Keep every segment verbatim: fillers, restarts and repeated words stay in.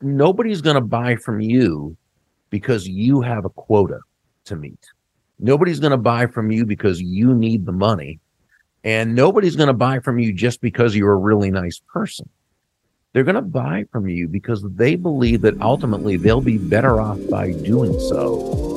nobody's going to buy from you because you have a quota to meet. Nobody's going to buy from you because you need the money. And nobody's going to buy from you just because you're a really nice person. They're going to buy from you because they believe that ultimately they'll be better off by doing so.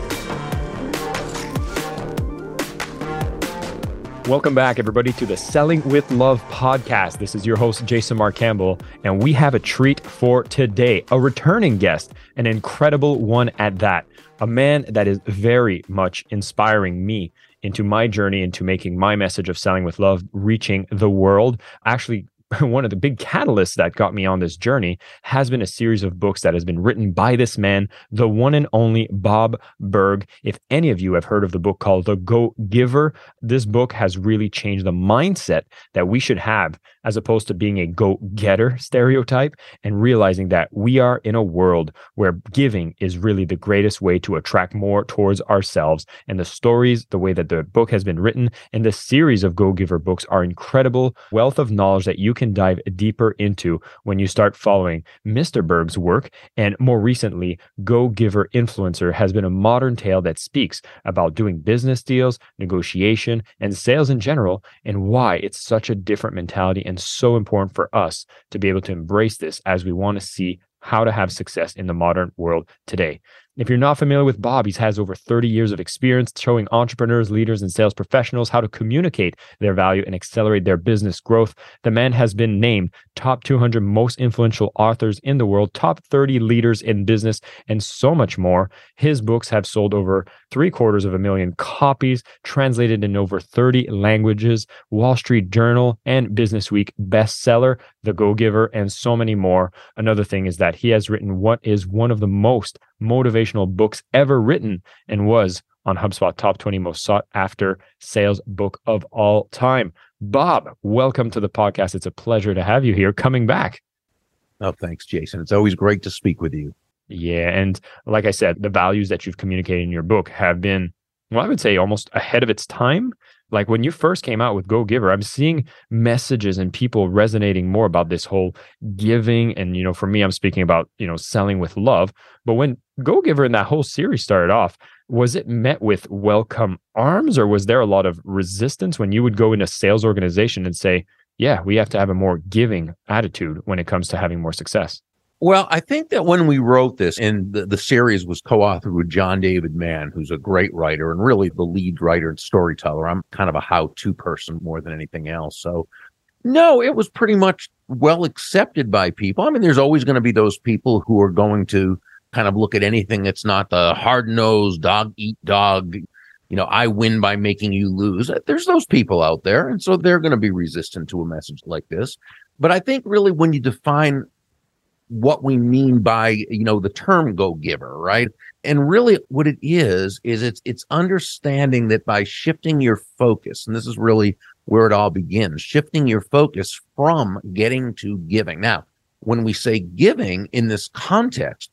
Welcome back, everybody, to the Selling with Love podcast. This is your host, Jason Mark Campbell, and we have a treat for today, a returning guest, an incredible one at that, a man that is very much inspiring me into my journey, into making my message of Selling with Love, reaching the world. Actually, one of the big catalysts that got me on this journey has been a series of books that has been written by this man, the one and only Bob Burg. If any of you have heard of the book called The Go-Giver, this book has really changed the mindset that we should have as opposed to being a go-getter stereotype and realizing that we are in a world where giving is really the greatest way to attract more towards ourselves. And the stories, the way that the book has been written, and the series of Go-Giver books are incredible wealth of knowledge that you can can dive deeper into when you start following Mister Burg's work. And more recently, Go-Giver Influencer has been a modern tale that speaks about doing business deals, negotiation, and sales in general, and why it's such a different mentality and so important for us to be able to embrace this as we want to see how to have success in the modern world today. If you're not familiar with Bob, he has over thirty years of experience showing entrepreneurs, leaders, and sales professionals how to communicate their value and accelerate their business growth. The man has been named top two hundred most influential authors in the world, top thirty leaders in business, and so much more. His books have sold over three quarters of a million copies, translated in over thirty languages, Wall Street Journal and Business Week bestseller, The Go-Giver, and so many more. Another thing is that he has written what is one of the most motivational books ever written and was on HubSpot top twenty most sought after sales book of all time. Bob, welcome to the podcast. It's a pleasure to have you here coming back. Oh, thanks, Jason. It's always great to speak with you. Yeah. And like I said, the values that you've communicated in your book have been, well, I would say almost ahead of its time. Like when you first came out with Go-Giver, I'm seeing messages and people resonating more about this whole giving. And, you know, for me, I'm speaking about, you know, selling with love. But when Go-Giver and that whole series started off, was it met with welcome arms, or was there a lot of resistance when you would go into sales organization and say, yeah, we have to have a more giving attitude when it comes to having more success? Well, I think that when we wrote this, and the, the series was co-authored with John David Mann, who's a great writer and really the lead writer and storyteller. I'm kind of a how-to person more than anything else. So, no, it was pretty much well accepted by people. I mean, there's always going to be those people who are going to kind of look at anything that's not the hard-nosed, dog-eat-dog, you know, I win by making you lose. There's those people out there, and so they're going to be resistant to a message like this. But I think really when you define what we mean by, you know, the term Go-Giver, right? And really what it is, is it's it's understanding that by shifting your focus, and this is really where it all begins, shifting your focus from getting to giving. Now, when we say giving in this context,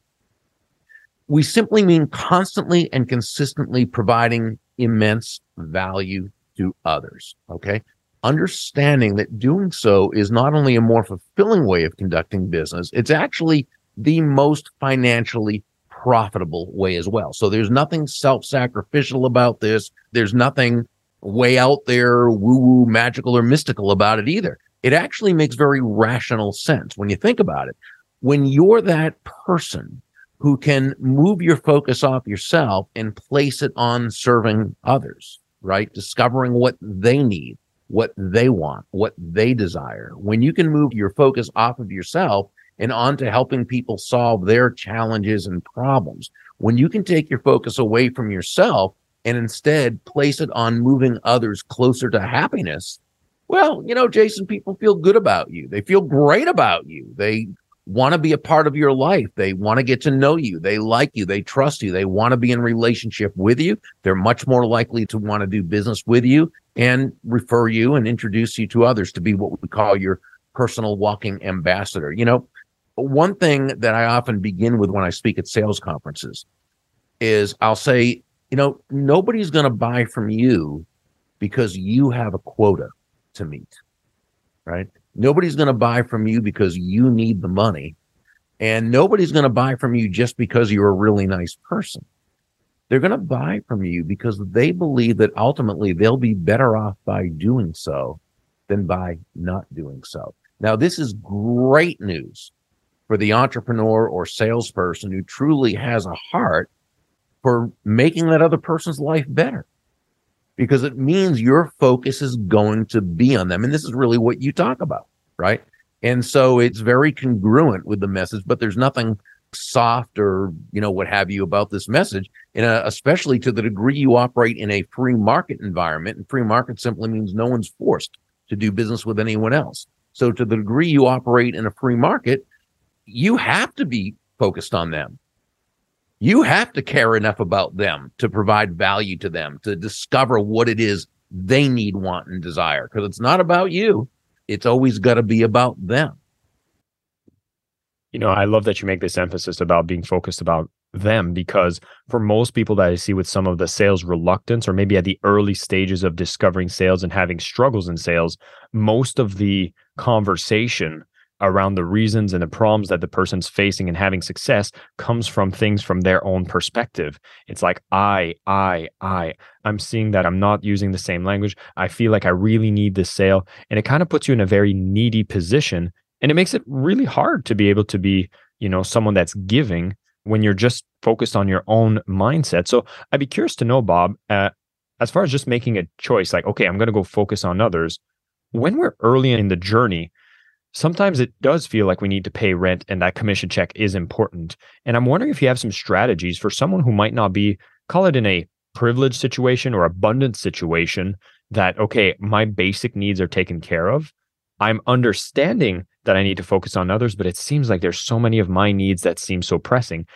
we simply mean constantly and consistently providing immense value to others, okay? Understanding that doing so is not only a more fulfilling way of conducting business, it's actually the most financially profitable way as well. So there's nothing self-sacrificial about this. There's nothing way out there, woo-woo, magical, or mystical about it either. It actually makes very rational sense when you think about it. When you're that person who can move your focus off yourself and place it on serving others, right? Discovering what they need, what they want, what they desire. When you can move your focus off of yourself and onto helping people solve their challenges and problems, when you can take your focus away from yourself and instead place it on moving others closer to happiness, well, you know, Jason, people feel good about you. They feel great about you. They want to be a part of your life. They want to get to know you. They like you. They trust you. They want to be in relationship with you. They're much more likely to want to do business with you and refer you and introduce you to others to be what we call your personal walking ambassador. You know, one thing that I often begin with when I speak at sales conferences is I'll say, you know, nobody's going to buy from you because you have a quota to meet, right? Nobody's going to buy from you because you need the money, and nobody's going to buy from you just because you're a really nice person. They're going to buy from you because they believe that ultimately they'll be better off by doing so than by not doing so. Now, this is great news for the entrepreneur or salesperson who truly has a heart for making that other person's life better, because it means your focus is going to be on them. And this is really what you talk about, right? And so it's very congruent with the message, but there's nothing soft or, you know, what have you about this message, and especially to the degree you operate in a free market environment. And free market simply means no one's forced to do business with anyone else. So to the degree you operate in a free market, you have to be focused on them. You have to care enough about them to provide value to them, to discover what it is they need, want, and desire. Because it's not about you. It's always got to be about them. You know, I love that you make this emphasis about being focused about them, because for most people that I see with some of the sales reluctance, or maybe at the early stages of discovering sales and having struggles in sales, most of the conversation around the reasons and the problems that the person's facing and having success comes from things from their own perspective. It's like, I, I, I, I'm seeing that I'm not using the same language. I feel like I really need this sale. And it kind of puts you in a very needy position. And it makes it really hard to be able to be, you know, someone that's giving when you're just focused on your own mindset. So I'd be curious to know, Bob, uh, as far as just making a choice, like, okay, I'm going to go focus on others. When we're early in the journey, sometimes it does feel like we need to pay rent, and that commission check is important. And I'm wondering if you have some strategies for someone who might not be, call it in a privileged situation or abundant situation, that, okay, my basic needs are taken care of. I'm understanding that I need to focus on others, but it seems like there's so many of my needs that seem so pressing.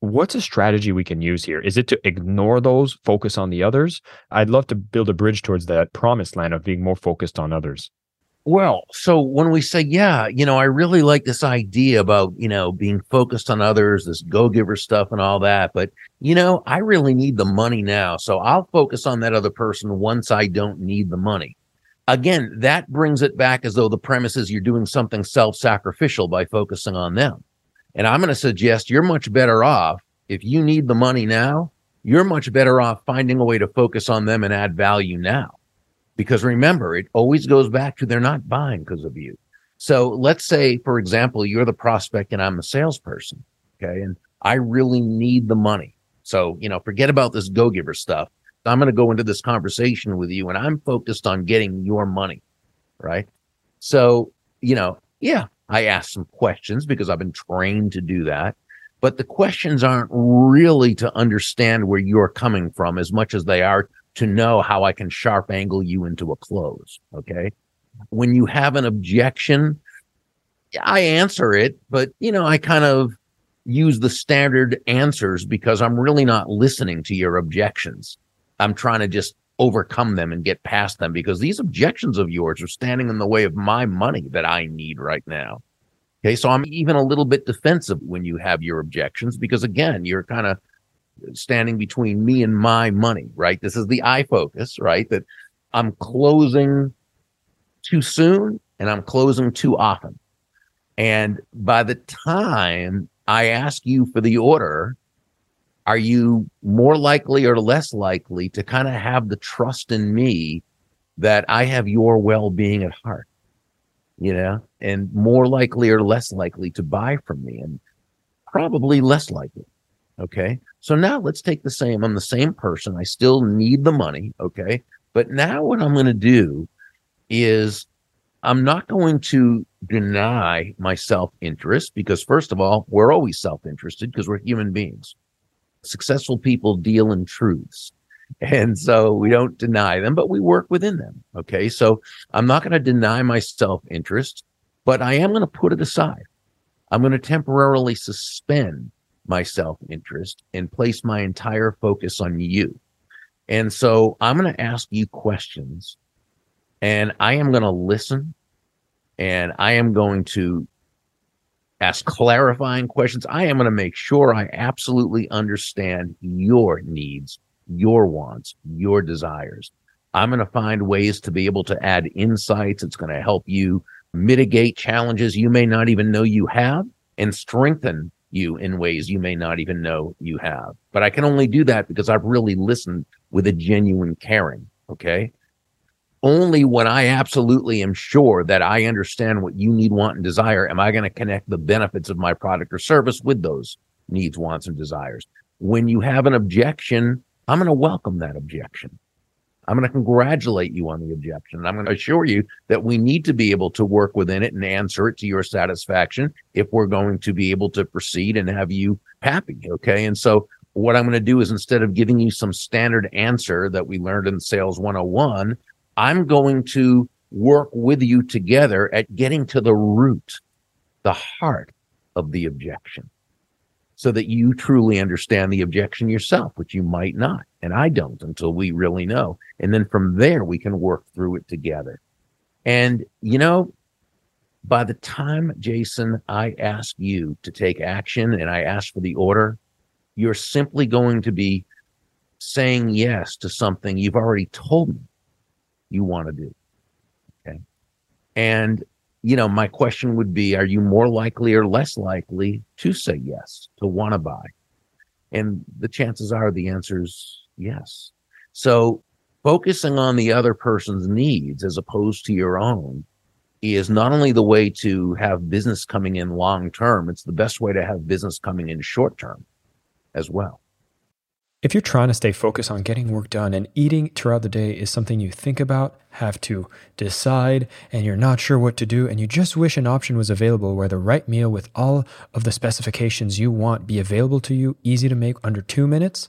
What's a strategy we can use here? Is it to ignore those, focus on the others? I'd love to build a bridge towards that promised land of being more focused on others. Well, so when we say, yeah, you know, I really like this idea about, you know, being focused on others, this go-giver stuff and all that, but, you know, I really need the money now, so I'll focus on that other person once I don't need the money. Again, that brings it back as though the premise is you're doing something self-sacrificial by focusing on them. And I'm going to suggest you're much better off, if you need the money now, you're much better off finding a way to focus on them and add value now. Because remember, it always goes back to they're not buying because of you. So let's say, for example, you're the prospect and I'm the salesperson, okay? And I really need the money. So, you know, forget about this go-giver stuff. I'm going to go into this conversation with you and I'm focused on getting your money, right? So, you know, yeah, I asked some questions because I've been trained to do that. But the questions aren't really to understand where you're coming from as much as they are to know how I can sharp angle you into a close, okay? When you have an objection, I answer it, but, you know, I kind of use the standard answers because I'm really not listening to your objections. I'm trying to just overcome them and get past them because these objections of yours are standing in the way of my money that I need right now, okay? So I'm even a little bit defensive when you have your objections because, again, you're kind of standing between me and my money, right? This is the I focus, right? That I'm closing too soon and I'm closing too often. And by the time I ask you for the order, are you more likely or less likely to kind of have the trust in me that I have your well-being at heart, you know, and more likely or less likely to buy from me? And probably less likely. Okay, so now let's take the same. I'm the same person. I still need the money. Okay, but now what I'm going to do is I'm not going to deny my self-interest because, first of all, we're always self-interested because we're human beings. Successful people deal in truths. And so we don't deny them, but we work within them. Okay, so I'm not going to deny my self-interest, but I am going to put it aside. I'm going to temporarily suspend my self-interest and place my entire focus on you. And so I'm going to ask you questions, and I am going to listen, and I am going to ask clarifying questions. I am going to make sure I absolutely understand your needs, your wants, your desires. I'm going to find ways to be able to add insights. It's going to help you mitigate challenges you may not even know you have and strengthen you in ways you may not even know you have. But I can only do that because I've really listened with a genuine caring, okay? Only when I absolutely am sure that I understand what you need, want, and desire, am I going to connect the benefits of my product or service with those needs, wants, and desires. When you have an objection, I'm going to welcome that objection. I'm going to congratulate you on the objection. I'm going to assure you that we need to be able to work within it and answer it to your satisfaction if we're going to be able to proceed and have you happy, okay? And so what I'm going to do is, instead of giving you some standard answer that we learned in Sales one oh one, I'm going to work with you together at getting to the root, the heart of the objection, so that you truly understand the objection yourself, which you might not, and I don't, until we really know. And then from there, we can work through it together. And, you know, by the time, Jason, I ask you to take action and I ask for the order, you're simply going to be saying yes to something you've already told me you want to do, okay? And, you know, my question would be, are you more likely or less likely to say yes, to want to buy? And the chances are the answer is yes. So focusing on the other person's needs as opposed to your own is not only the way to have business coming in long term, it's the best way to have business coming in short term as well. If you're trying to stay focused on getting work done, and eating throughout the day is something you think about, have to decide, and you're not sure what to do, and you just wish an option was available where the right meal with all of the specifications you want be available to you, easy to make, under two minutes,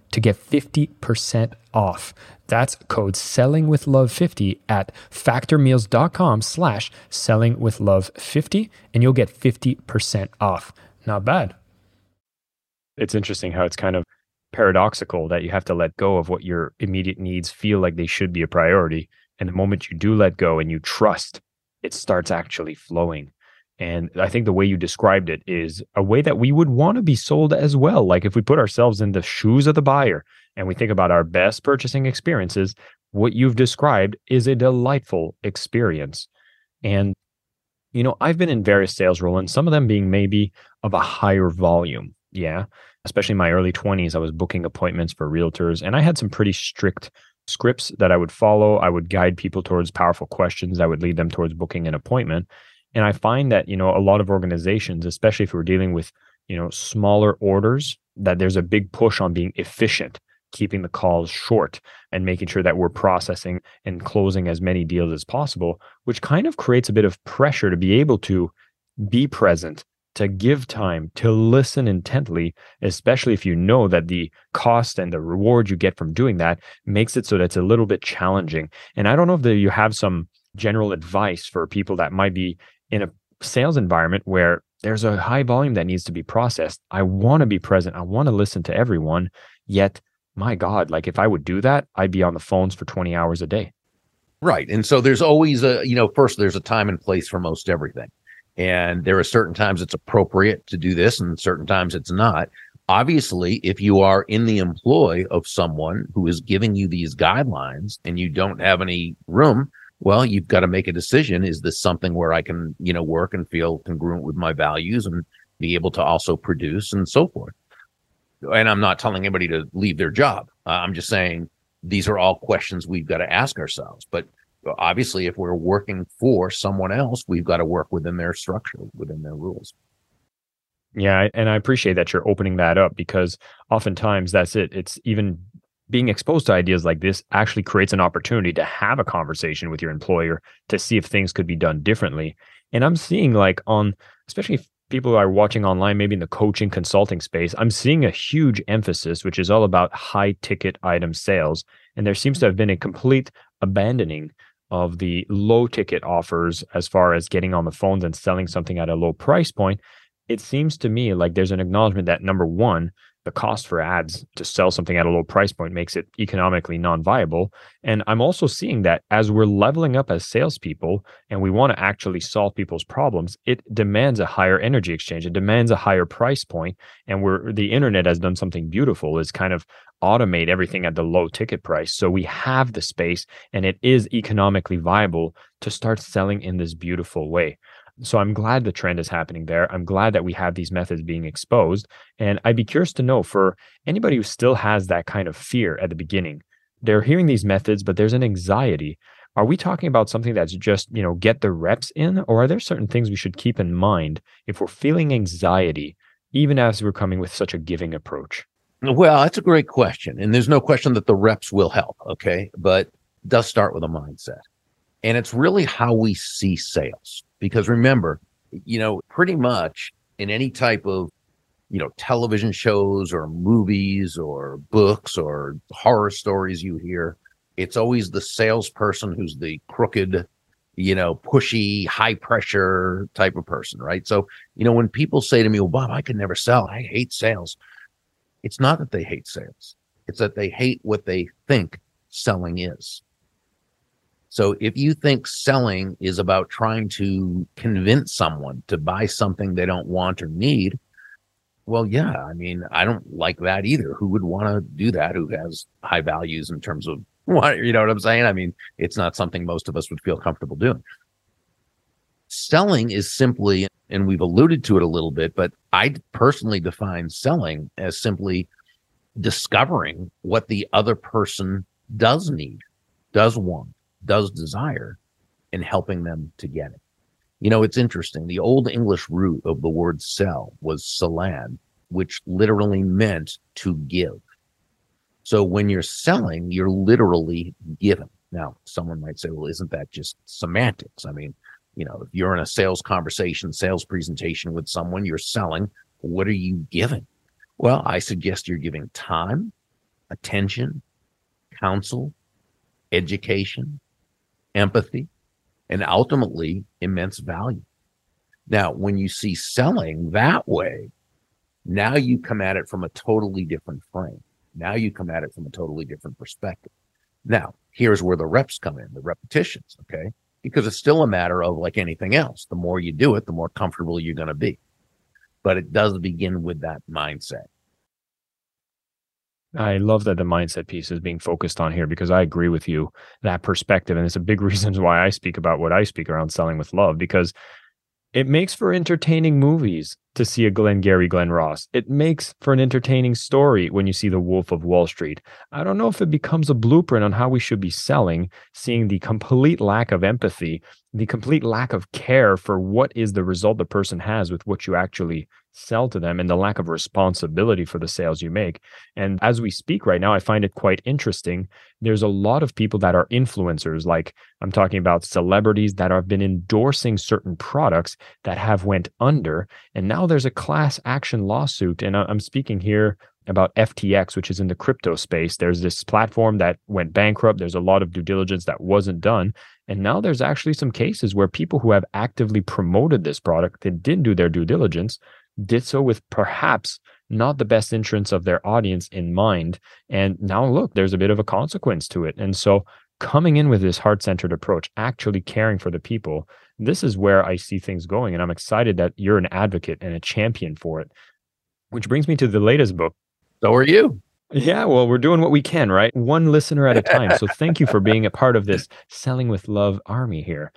to get fifty percent off. That's code selling with love fifty at factor meals dot com slash selling with love fifty, and you'll get fifty percent off. Not bad. It's interesting how it's kind of paradoxical that you have to let go of what your immediate needs feel like they should be a priority. And the moment you do let go and you trust, it starts actually flowing. And I think the way you described it is a way that we would want to be sold as well. Like if we put ourselves in the shoes of the buyer and we think about our best purchasing experiences, what you've described is a delightful experience. And, you know, I've been in various sales roles, and some of them being maybe of a higher volume. Yeah. Especially in my early twenties, I was booking appointments for realtors, and I had some pretty strict scripts that I would follow. I would guide people towards powerful questions that would lead them towards booking an appointment. And I find that, you know, a lot of organizations, especially if we're dealing with, you know, smaller orders, that there's a big push on being efficient, keeping the calls short and making sure that we're processing and closing as many deals as possible, which kind of creates a bit of pressure to be able to be present, to give time, to listen intently, especially if you know that the cost and the reward you get from doing that makes it so that it's a little bit challenging. And I don't know if you have some general advice for people that might be in a sales environment where there's a high volume that needs to be processed. I want to be present. I want to listen to everyone. Yet, my God, like if I would do that, I'd be on the phones for twenty hours a day. Right. And so there's always a, you know, first, there's a time and place for most everything. And there are certain times it's appropriate to do this and certain times it's not. Obviously, if you are in the employ of someone who is giving you these guidelines and you don't have any room, well, you've got to make a decision. Is this something where I can, you know, work and feel congruent with my values and be able to also produce and so forth? And I'm not telling anybody to leave their job. Uh, I'm just saying these are all questions we've got to ask ourselves. But obviously, if we're working for someone else, we've got to work within their structure, within their rules. Yeah, and I appreciate that you're opening that up, because oftentimes that's it. It's even being exposed to ideas like this actually creates an opportunity to have a conversation with your employer to see if things could be done differently. And I'm seeing, like, on, especially if people who are watching online, maybe in the coaching consulting space, I'm seeing a huge emphasis, which is all about high ticket item sales. And there seems to have been a complete abandoning of the low ticket offers as far as getting on the phones and selling something at a low price point. It seems to me like there's an acknowledgement that, number one, the cost for ads to sell something at a low price point makes it economically non-viable. And I'm also seeing that as we're leveling up as salespeople and we want to actually solve people's problems, it demands a higher energy exchange. It demands a higher price point. And we're, the internet has done something beautiful, is kind of automate everything at the low ticket price. So we have the space and it is economically viable to start selling in this beautiful way. So I'm glad the trend is happening there. I'm glad that we have these methods being exposed. And I'd be curious to know, for anybody who still has that kind of fear at the beginning, they're hearing these methods, but there's an anxiety. Are we talking about something that's just, you know, get the reps in, or are there certain things we should keep in mind if we're feeling anxiety, even as we're coming with such a giving approach? Well, that's a great question. And there's no question that the reps will help, okay? But it does start with a mindset. And it's really how we see sales. Because remember, you know, pretty much in any type of, you know, television shows or movies or books or horror stories you hear, it's always the salesperson who's the crooked, you know, pushy, high pressure type of person, right? So, you know, when people say to me, well, Bob, I could never sell, I hate sales. It's not that they hate sales. It's that they hate what they think selling is. So if you think selling is about trying to convince someone to buy something they don't want or need, well, yeah, I mean, I don't like that either. Who would want to do that? Who has high values in terms of what, you know what I'm saying? I mean, it's not something most of us would feel comfortable doing. Selling is simply, and we've alluded to it a little bit, but I personally define selling as simply discovering what the other person does need, does want, does desire, and helping them to get it. You know, it's interesting. The old English root of the word sell was salan, which literally meant to give. So when you're selling, you're literally giving. Now, someone might say, well, isn't that just semantics? I mean, you know, if you're in a sales conversation, sales presentation with someone, you're selling. What are you giving? Well, I suggest you're giving time, attention, counsel, education, empathy, and ultimately immense value. Now, when you see selling that way, now you come at it from a totally different frame. Now you come at it from a totally different perspective. Now, here's where the reps come in, the repetitions, okay? Because it's still a matter of, like anything else, the more you do it, the more comfortable you're going to be. But it does begin with that mindset. I love that the mindset piece is being focused on here, because I agree with you, that perspective. And it's a big reason why I speak about what I speak around selling with love, because it makes for entertaining movies to see a Glengarry Glen Ross. It makes for an entertaining story when you see The Wolf of Wall Street. I don't know if it becomes a blueprint on how we should be selling, seeing the complete lack of empathy, the complete lack of care for what is the result the person has with what you actually sell to them, and the lack of responsibility for the sales you make. And as we speak right now, I find it quite interesting. There's a lot of people that are influencers, like I'm talking about celebrities that have been endorsing certain products that have went under. And now there's a class action lawsuit. And I'm speaking here about F T X, which is in the crypto space. There's this platform that went bankrupt. There's a lot of due diligence that wasn't done. And now there's actually some cases where people who have actively promoted this product that didn't do their due diligence did so with perhaps not the best interests of their audience in mind. And now look, there's a bit of a consequence to it. And so coming in with this heart-centered approach, actually caring for the people, this is where I see things going. And I'm excited that you're an advocate and a champion for it. Which brings me to the latest book. So are you. Yeah, well, we're doing what we can, right? One listener at a time. So thank you for being a part of this Selling with Love army here.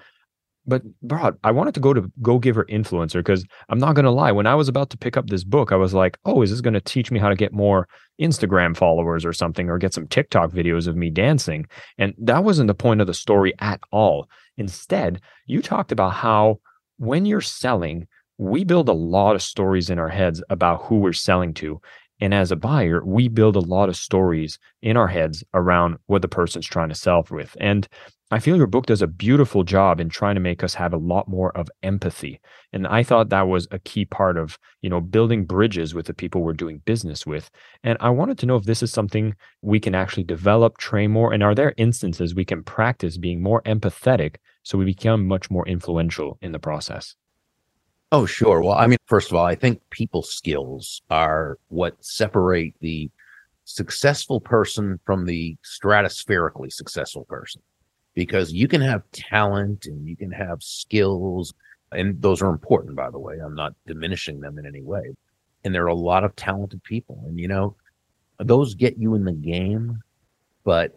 But Bob, I wanted to go to Go-Giver Influencer because I'm not going to lie. When I was about to pick up this book, I was like, oh, is this going to teach me how to get more Instagram followers or something, or get some TikTok videos of me dancing? And that wasn't the point of the story at all. Instead, you talked about how when you're selling, we build a lot of stories in our heads about who we're selling to. And as a buyer, we build a lot of stories in our heads around what the person's trying to sell with. And I feel your book does a beautiful job in trying to make us have a lot more of empathy. And I thought that was a key part of, you know, building bridges with the people we're doing business with. And I wanted to know if this is something we can actually develop, train more, and are there instances we can practice being more empathetic so we become much more influential in the process? Oh, sure. Well, I mean, first of all, I think people skills are what separate the successful person from the stratospherically successful person, because you can have talent and you can have skills, and those are important, by the way. I'm not diminishing them in any way. And there are a lot of talented people, and, you know, those get you in the game, but,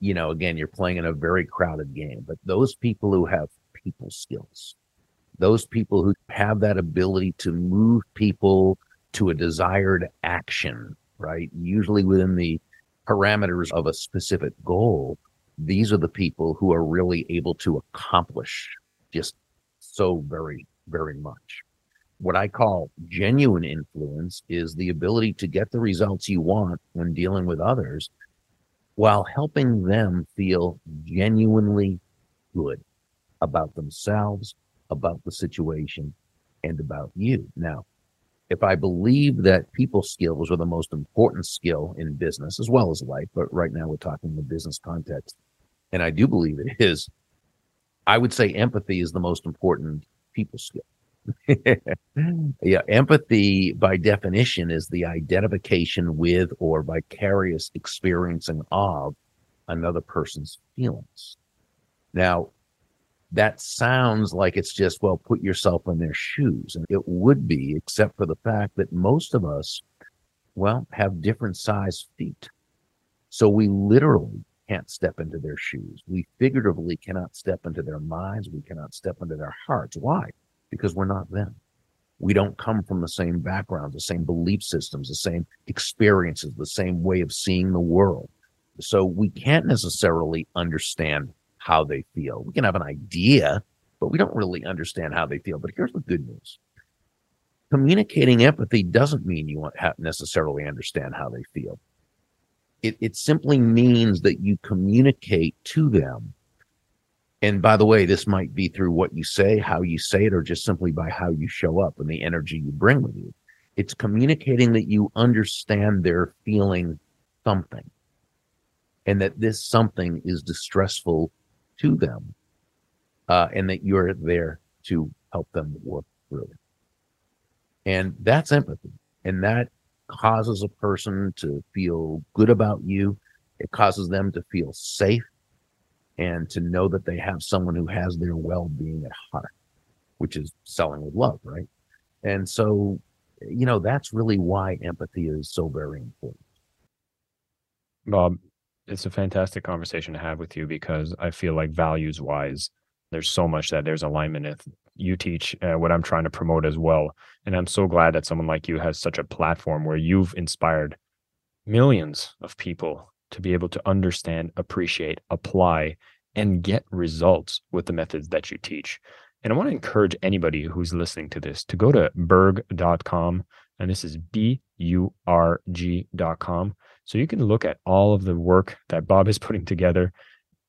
you know, again, you're playing in a very crowded game. But those people who have people skills, those people who have that ability to move people to a desired action, right? Usually within the parameters of a specific goal, these are the people who are really able to accomplish just so very, very much. What I call genuine influence is the ability to get the results you want when dealing with others while helping them feel genuinely good about themselves, about the situation, and about you. Now, if I believe that people skills are the most important skill in business as well as life, but right now we're talking in the business context, and I do believe it is, I would say empathy is the most important people skill. Yeah, empathy by definition is the identification with or vicarious experiencing of another person's feelings. Now, that sounds like it's just, well, put yourself in their shoes. And it would be, except for the fact that most of us, well, have different size feet. So we literally can't step into their shoes. We figuratively cannot step into their minds. We cannot step into their hearts. Why? Because we're not them. We don't come from the same backgrounds, the same belief systems, the same experiences, the same way of seeing the world. So we can't necessarily understand how they feel. We can have an idea, but we don't really understand how they feel. But here's the good news. Communicating empathy doesn't mean you won't necessarily understand how they feel. It, it simply means that you communicate to them. And by the way, this might be through what you say, how you say it, or just simply by how you show up and the energy you bring with you. It's communicating that you understand they're feeling something, and that this something is distressful to them, uh, and that you're there to help them work through it. And that's empathy. And that causes a person to feel good about you. It causes them to feel safe and to know that they have someone who has their well-being at heart, which is selling with love, right? And so, you know, that's really why empathy is so very important. Bob, it's a fantastic conversation to have with you, because I feel like values wise, there's so much that there's alignment in. You teach uh, what I'm trying to promote as well. And I'm so glad that someone like you has such a platform where you've inspired millions of people to be able to understand, appreciate, apply, and get results with the methods that you teach. And I want to encourage anybody who's listening to this to go to burg dot com. And this is B U R G dot com. So you can look at all of the work that Bob is putting together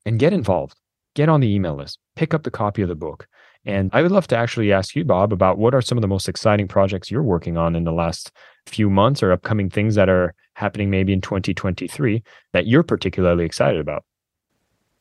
and get involved, get on the email list, pick up the copy of the book. And I would love to actually ask you, Bob, about what are some of the most exciting projects you're working on in the last few months, or upcoming things that are happening maybe in twenty twenty-three that you're particularly excited about?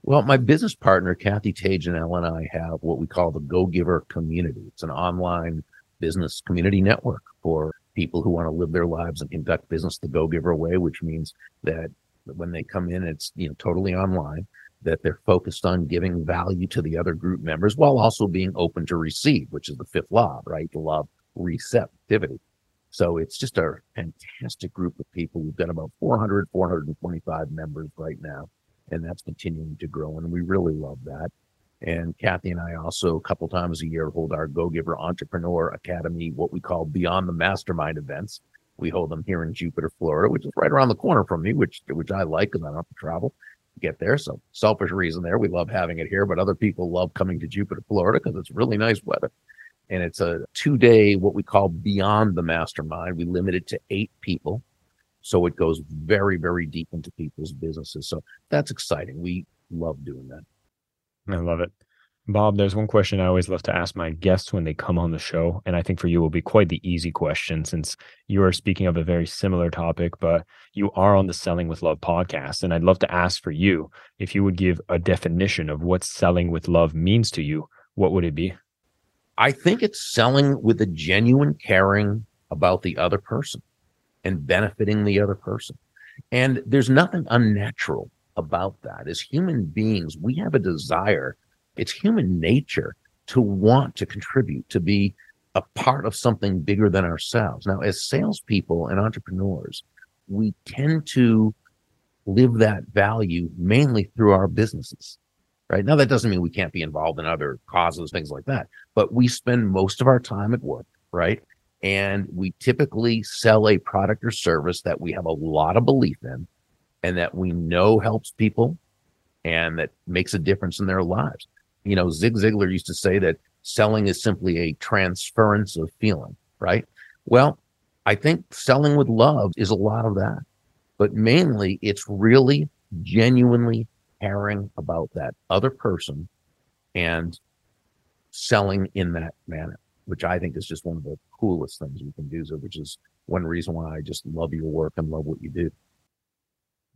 Well, my business partner, Kathy Tage, and Ellen and I have what we call the Go-Giver community. It's an online business community network for people who want to live their lives and conduct business the Go-Giver way, which means that when they come in, it's, you know, totally online, that they're focused on giving value to the other group members while also being open to receive, which is the fifth law, right? The law of receptivity. So it's just a fantastic group of people. We've got about four hundred, four twenty-five members right now, and that's continuing to grow. And we really love that. And Kathy and I also a couple times a year hold our Go-Giver Entrepreneur Academy, what we call Beyond the Mastermind events. We hold them here in Jupiter, Florida, which is right around the corner from me, which which I like because I don't have to travel to get there. So selfish reason there. We love having it here, but other people love coming to Jupiter, Florida because it's really nice weather. And it's a two-day, what we call Beyond the Mastermind. We limit it to eight people. So it goes very, very deep into people's businesses. So that's exciting. We love doing that. I love it. Bob, there's one question I always love to ask my guests when they come on the show, and I think for you will be quite the easy question since you are speaking of a very similar topic, but you are on the Selling with Love podcast, and I'd love to ask for you if you would give a definition of what selling with love means to you, what would it be? I think it's selling with a genuine caring about the other person and benefiting the other person. And there's nothing unnatural about that. As human beings, we have a desire. It's human nature to want to contribute, to be a part of something bigger than ourselves. Now, as salespeople and entrepreneurs, we tend to live that value mainly through our businesses. Right now, that doesn't mean we can't be involved in other causes, things like that. But we spend most of our time at work, right? And we typically sell a product or service that we have a lot of belief in and that we know helps people and that makes a difference in their lives. You know, Zig Ziglar used to say that selling is simply a transference of feeling, right? Well, I think selling with love is a lot of that. But mainly, it's really genuinely caring about that other person and selling in that manner, which I think is just one of the coolest things we can do, which is one reason why I just love your work and love what you do.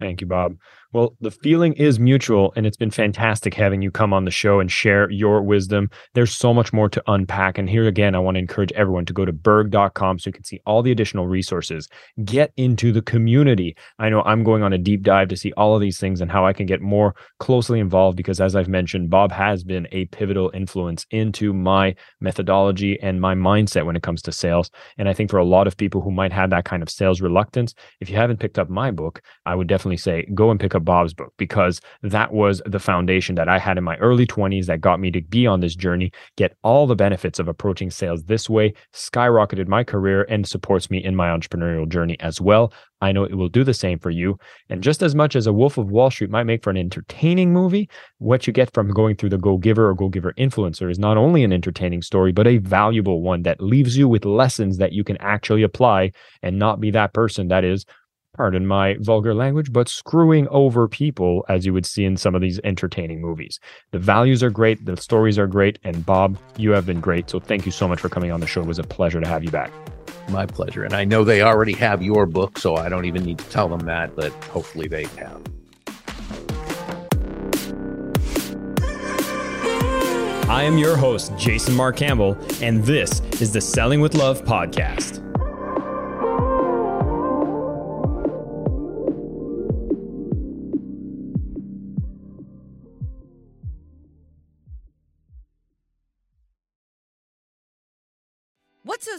Thank you, Bob. Well, the feeling is mutual, and it's been fantastic having you come on the show and share your wisdom. There's so much more to unpack. And here again, I want to encourage everyone to go to burg dot com so you can see all the additional resources. Get into the community. I know I'm going on a deep dive to see all of these things and how I can get more closely involved because, as I've mentioned, Bob has been a pivotal influence into my methodology and my mindset when it comes to sales. And I think for a lot of people who might have that kind of sales reluctance, if you haven't picked up my book, I would definitely say go and pick up Bob's book because that was the foundation that I had in my early twenties that got me to be on this journey, get all the benefits of approaching sales this way, skyrocketed my career, and supports me in my entrepreneurial journey as well. I know it will do the same for you. And just as much as A Wolf of Wall Street might make for an entertaining movie, what you get from going through the Go-Giver or Go-Giver Influencer is not only an entertaining story, but a valuable one that leaves you with lessons that you can actually apply and not be that person that is, pardon my vulgar language, but screwing over people as you would see in some of these entertaining movies. The values are great. The stories are great. And Bob, you have been great. So thank you so much for coming on the show. It was a pleasure to have you back. My pleasure. And I know they already have your book, so I don't even need to tell them that, but hopefully they have. I am your host, Jason Mark Campbell, and this is the Selling with Love podcast. What's so